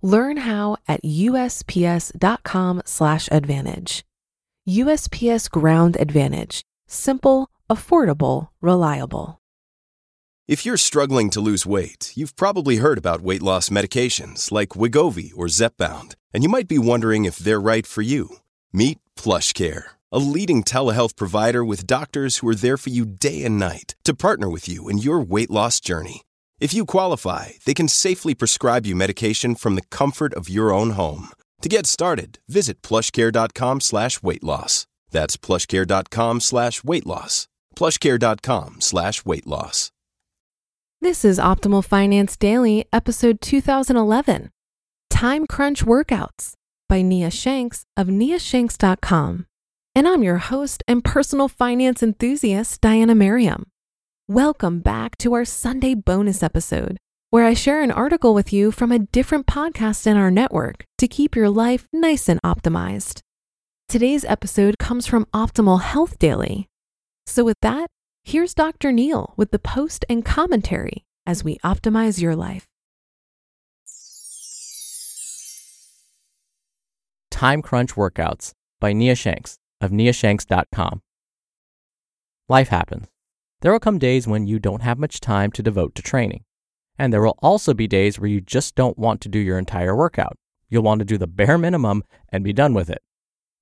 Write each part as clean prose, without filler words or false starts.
Learn how at usps.com/advantage. USPS Ground Advantage. Simple, affordable, reliable. If you're struggling to lose weight, you've probably heard about weight loss medications like Wegovy or Zepbound, and you might be wondering if they're right for you. Meet PlushCare, a leading telehealth provider with doctors who are there for you day and night to partner with you in your weight loss journey. If you qualify, they can safely prescribe you medication from the comfort of your own home. To get started, visit plushcare.com/weightloss. That's plushcare.com/weightloss. plushcare.com/weightloss. This is Optimal Finance Daily, episode 2011, Time Crunch Workouts by Nia Shanks of niashanks.com. And I'm your host and personal finance enthusiast, Diana Merriam. Welcome back to our Sunday bonus episode, where I share an article with you from a different podcast in our network to keep your life nice and optimized. Today's episode comes from Optimal Health Daily. So with that, here's Dr. Neal with the post and commentary as we optimize your life. Time Crunch Workouts by Nia Shanks of niashanks.com. Life happens. There will come days when you don't have much time to devote to training. And there will also be days where you just don't want to do your entire workout. You'll want to do the bare minimum and be done with it.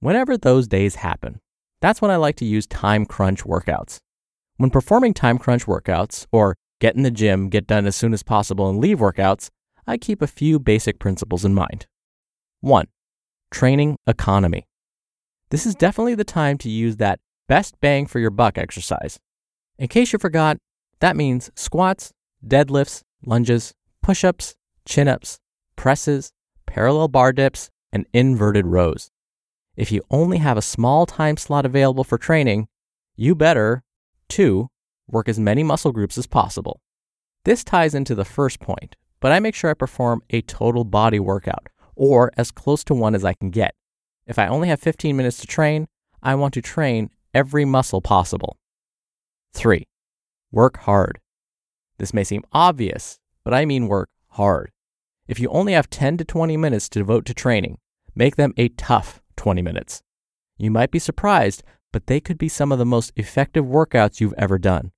Whenever those days happen, that's when I like to use time crunch workouts. When performing time crunch workouts, or get in the gym, get done as soon as possible and leave workouts, I keep a few basic principles in mind. 1. Training economy. This is definitely the time to use that best bang for your buck exercise. In case you forgot, that means squats, deadlifts, lunges, push-ups, chin-ups, presses, parallel bar dips, and inverted rows. If you only have a small time slot available for training, you better, 2, work as many muscle groups as possible. This ties into the first point, but I make sure I perform a total body workout, or as close to one as I can get. If I only have 15 minutes to train, I want to train every muscle possible. 3. Work hard. This may seem obvious, but I mean work hard. If you only have 10 to 20 minutes to devote to training, make them a tough 20 minutes. You might be surprised, but they could be some of the most effective workouts you've ever done.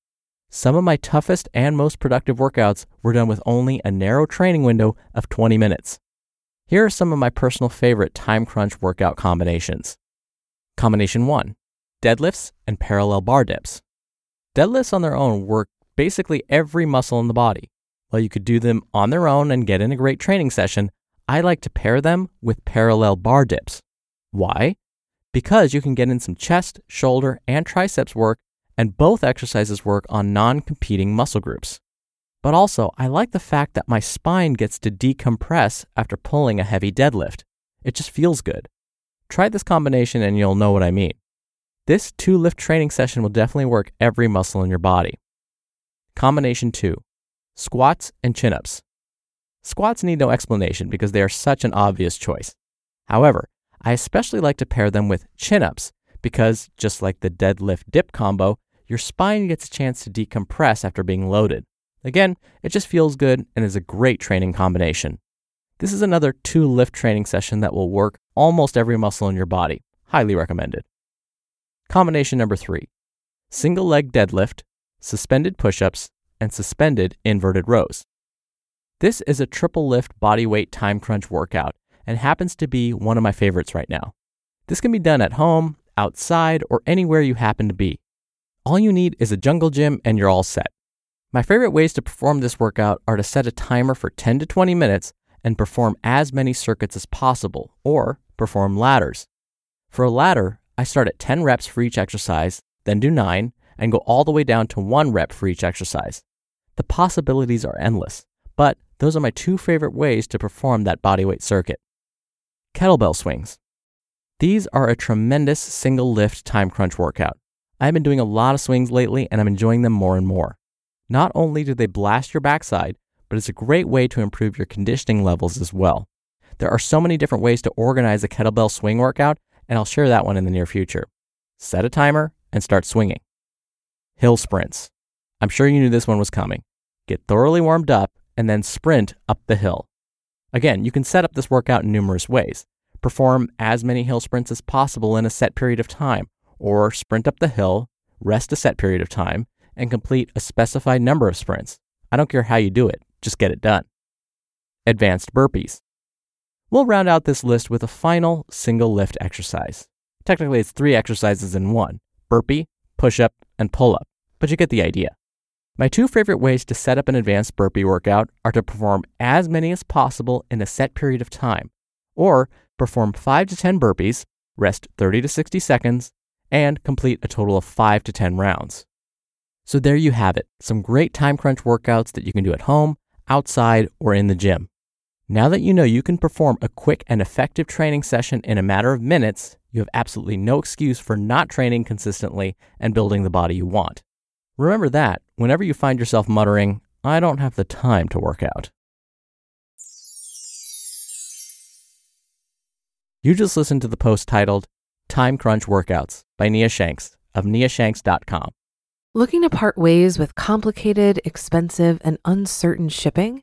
Some of my toughest and most productive workouts were done with only a narrow training window of 20 minutes. Here are some of my personal favorite time crunch workout combinations. Combination 1, deadlifts and parallel bar dips. Deadlifts on their own work basically every muscle in the body. While you could do them on their own and get in a great training session, I like to pair them with parallel bar dips. Why? Because you can get in some chest, shoulder, and triceps work, and both exercises work on non-competing muscle groups. But also, I like the fact that my spine gets to decompress after pulling a heavy deadlift. It just feels good. Try this combination and you'll know what I mean. This 2-lift training session will definitely work every muscle in your body. Combination 2, squats and chin-ups. Squats need no explanation because they are such an obvious choice. However, I especially like to pair them with chin-ups because, just like the deadlift dip combo, your spine gets a chance to decompress after being loaded. Again, it just feels good and is a great training combination. This is another 2-lift training session that will work almost every muscle in your body. Highly recommended. Combination number 3, single leg deadlift, suspended push-ups, and suspended inverted rows. This is a triple lift bodyweight time crunch workout and happens to be one of my favorites right now. This can be done at home, outside, or anywhere you happen to be. All you need is a jungle gym and you're all set. My favorite ways to perform this workout are to set a timer for 10 to 20 minutes and perform as many circuits as possible, or perform ladders. For a ladder, I start at 10 reps for each exercise, then do 9, and go all the way down to 1 rep for each exercise. The possibilities are endless, but those are my 2 favorite ways to perform that bodyweight circuit. kettlebell swings. These are a tremendous single lift time crunch workout. I've been doing a lot of swings lately and I'm enjoying them more and more. Not only do they blast your backside, but it's a great way to improve your conditioning levels as well. There are so many different ways to organize a kettlebell swing workout, and I'll share that one in the near future. Set a timer and start swinging. Hill sprints. I'm sure you knew this one was coming. Get thoroughly warmed up and then sprint up the hill. Again, you can set up this workout in numerous ways. Perform as many hill sprints as possible in a set period of time, or sprint up the hill, rest a set period of time, and complete a specified number of sprints. I don't care how you do it, just get it done. Advanced burpees. We'll round out this list with a final single lift exercise. Technically, it's 3 exercises in one: burpee, push-up, and pull-up, but you get the idea. My 2 favorite ways to set up an advanced burpee workout are to perform as many as possible in a set period of time, or perform 5 to 10 burpees, rest 30 to 60 seconds, and complete a total of 5 to 10 rounds. So there you have it, some great time crunch workouts that you can do at home, outside, or in the gym. Now that you know you can perform a quick and effective training session in a matter of minutes, you have absolutely no excuse for not training consistently and building the body you want. Remember that whenever you find yourself muttering, "I don't have the time to work out." You just listened to the post titled "Time Crunch Workouts" by Nia Shanks of niashanks.com. Looking to part ways with complicated, expensive, and uncertain shipping?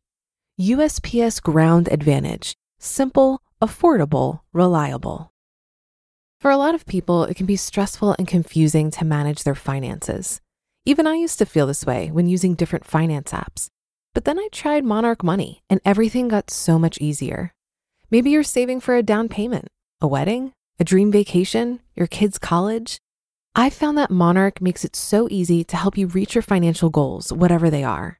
USPS Ground Advantage. Simple, affordable, reliable. For a lot of people, it can be stressful and confusing to manage their finances. Even I used to feel this way when using different finance apps. But then I tried Monarch Money and everything got so much easier. Maybe you're saving for a down payment, a wedding, a dream vacation, your kids' college. I found that Monarch makes it so easy to help you reach your financial goals, whatever they are.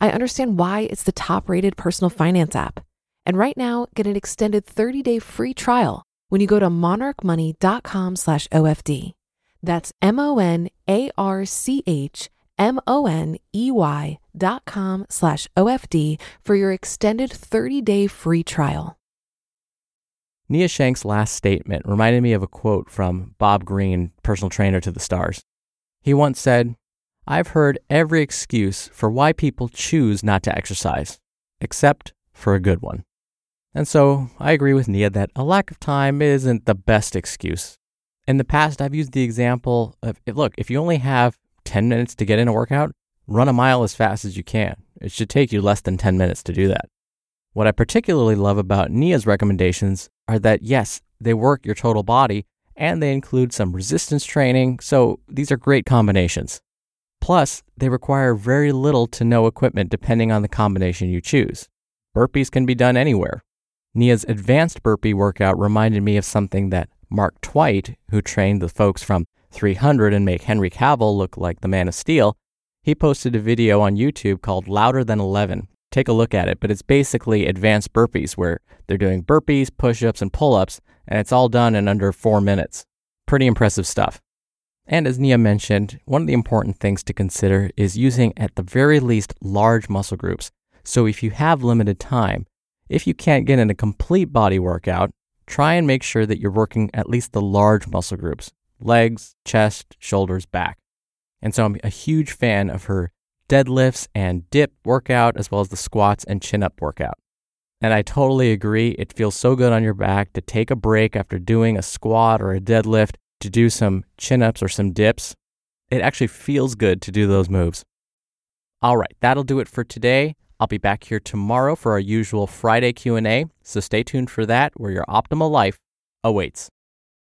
I understand why it's the top-rated personal finance app. And right now, get an extended 30-day free trial when you go to monarchmoney.com/OFD. That's MONARCHMONEY.com/OFD for your extended 30-day free trial. Nia Shanks' last statement reminded me of a quote from Bob Greene, personal trainer to the stars. He once said, "I've heard every excuse for why people choose not to exercise, except for a good one." And so I agree with Nia that a lack of time isn't the best excuse. In the past, I've used the example of, look, if you only have 10 minutes to get in a workout, run a mile as fast as you can. It should take you less than 10 minutes to do that. What I particularly love about Nia's recommendations are that, yes, they work your total body and they include some resistance training, so these are great combinations. Plus, they require very little to no equipment depending on the combination you choose. Burpees can be done anywhere. Nia's advanced burpee workout reminded me of something that Mark Twight, who trained the folks from 300 and make Henry Cavill look like the Man of Steel, he posted a video on YouTube called Louder Than 11. Take a look at it, but it's basically advanced burpees where they're doing burpees, push-ups, and pull-ups, and it's all done in under 4 minutes. Pretty impressive stuff. And as Nia mentioned, one of the important things to consider is using at the very least large muscle groups. So if you have limited time, if you can't get in a complete body workout, try and make sure that you're working at least the large muscle groups, legs, chest, shoulders, back. And so I'm a huge fan of her deadlifts and dip workout as well as the squats and chin up workout. And I totally agree. It feels so good on your back to take a break after doing a squat or a deadlift, to do some chin-ups or some dips. It actually feels good to do those moves. All right, that'll do it for today. I'll be back here tomorrow for our usual Friday Q&A, so stay tuned for that, where your optimal life awaits.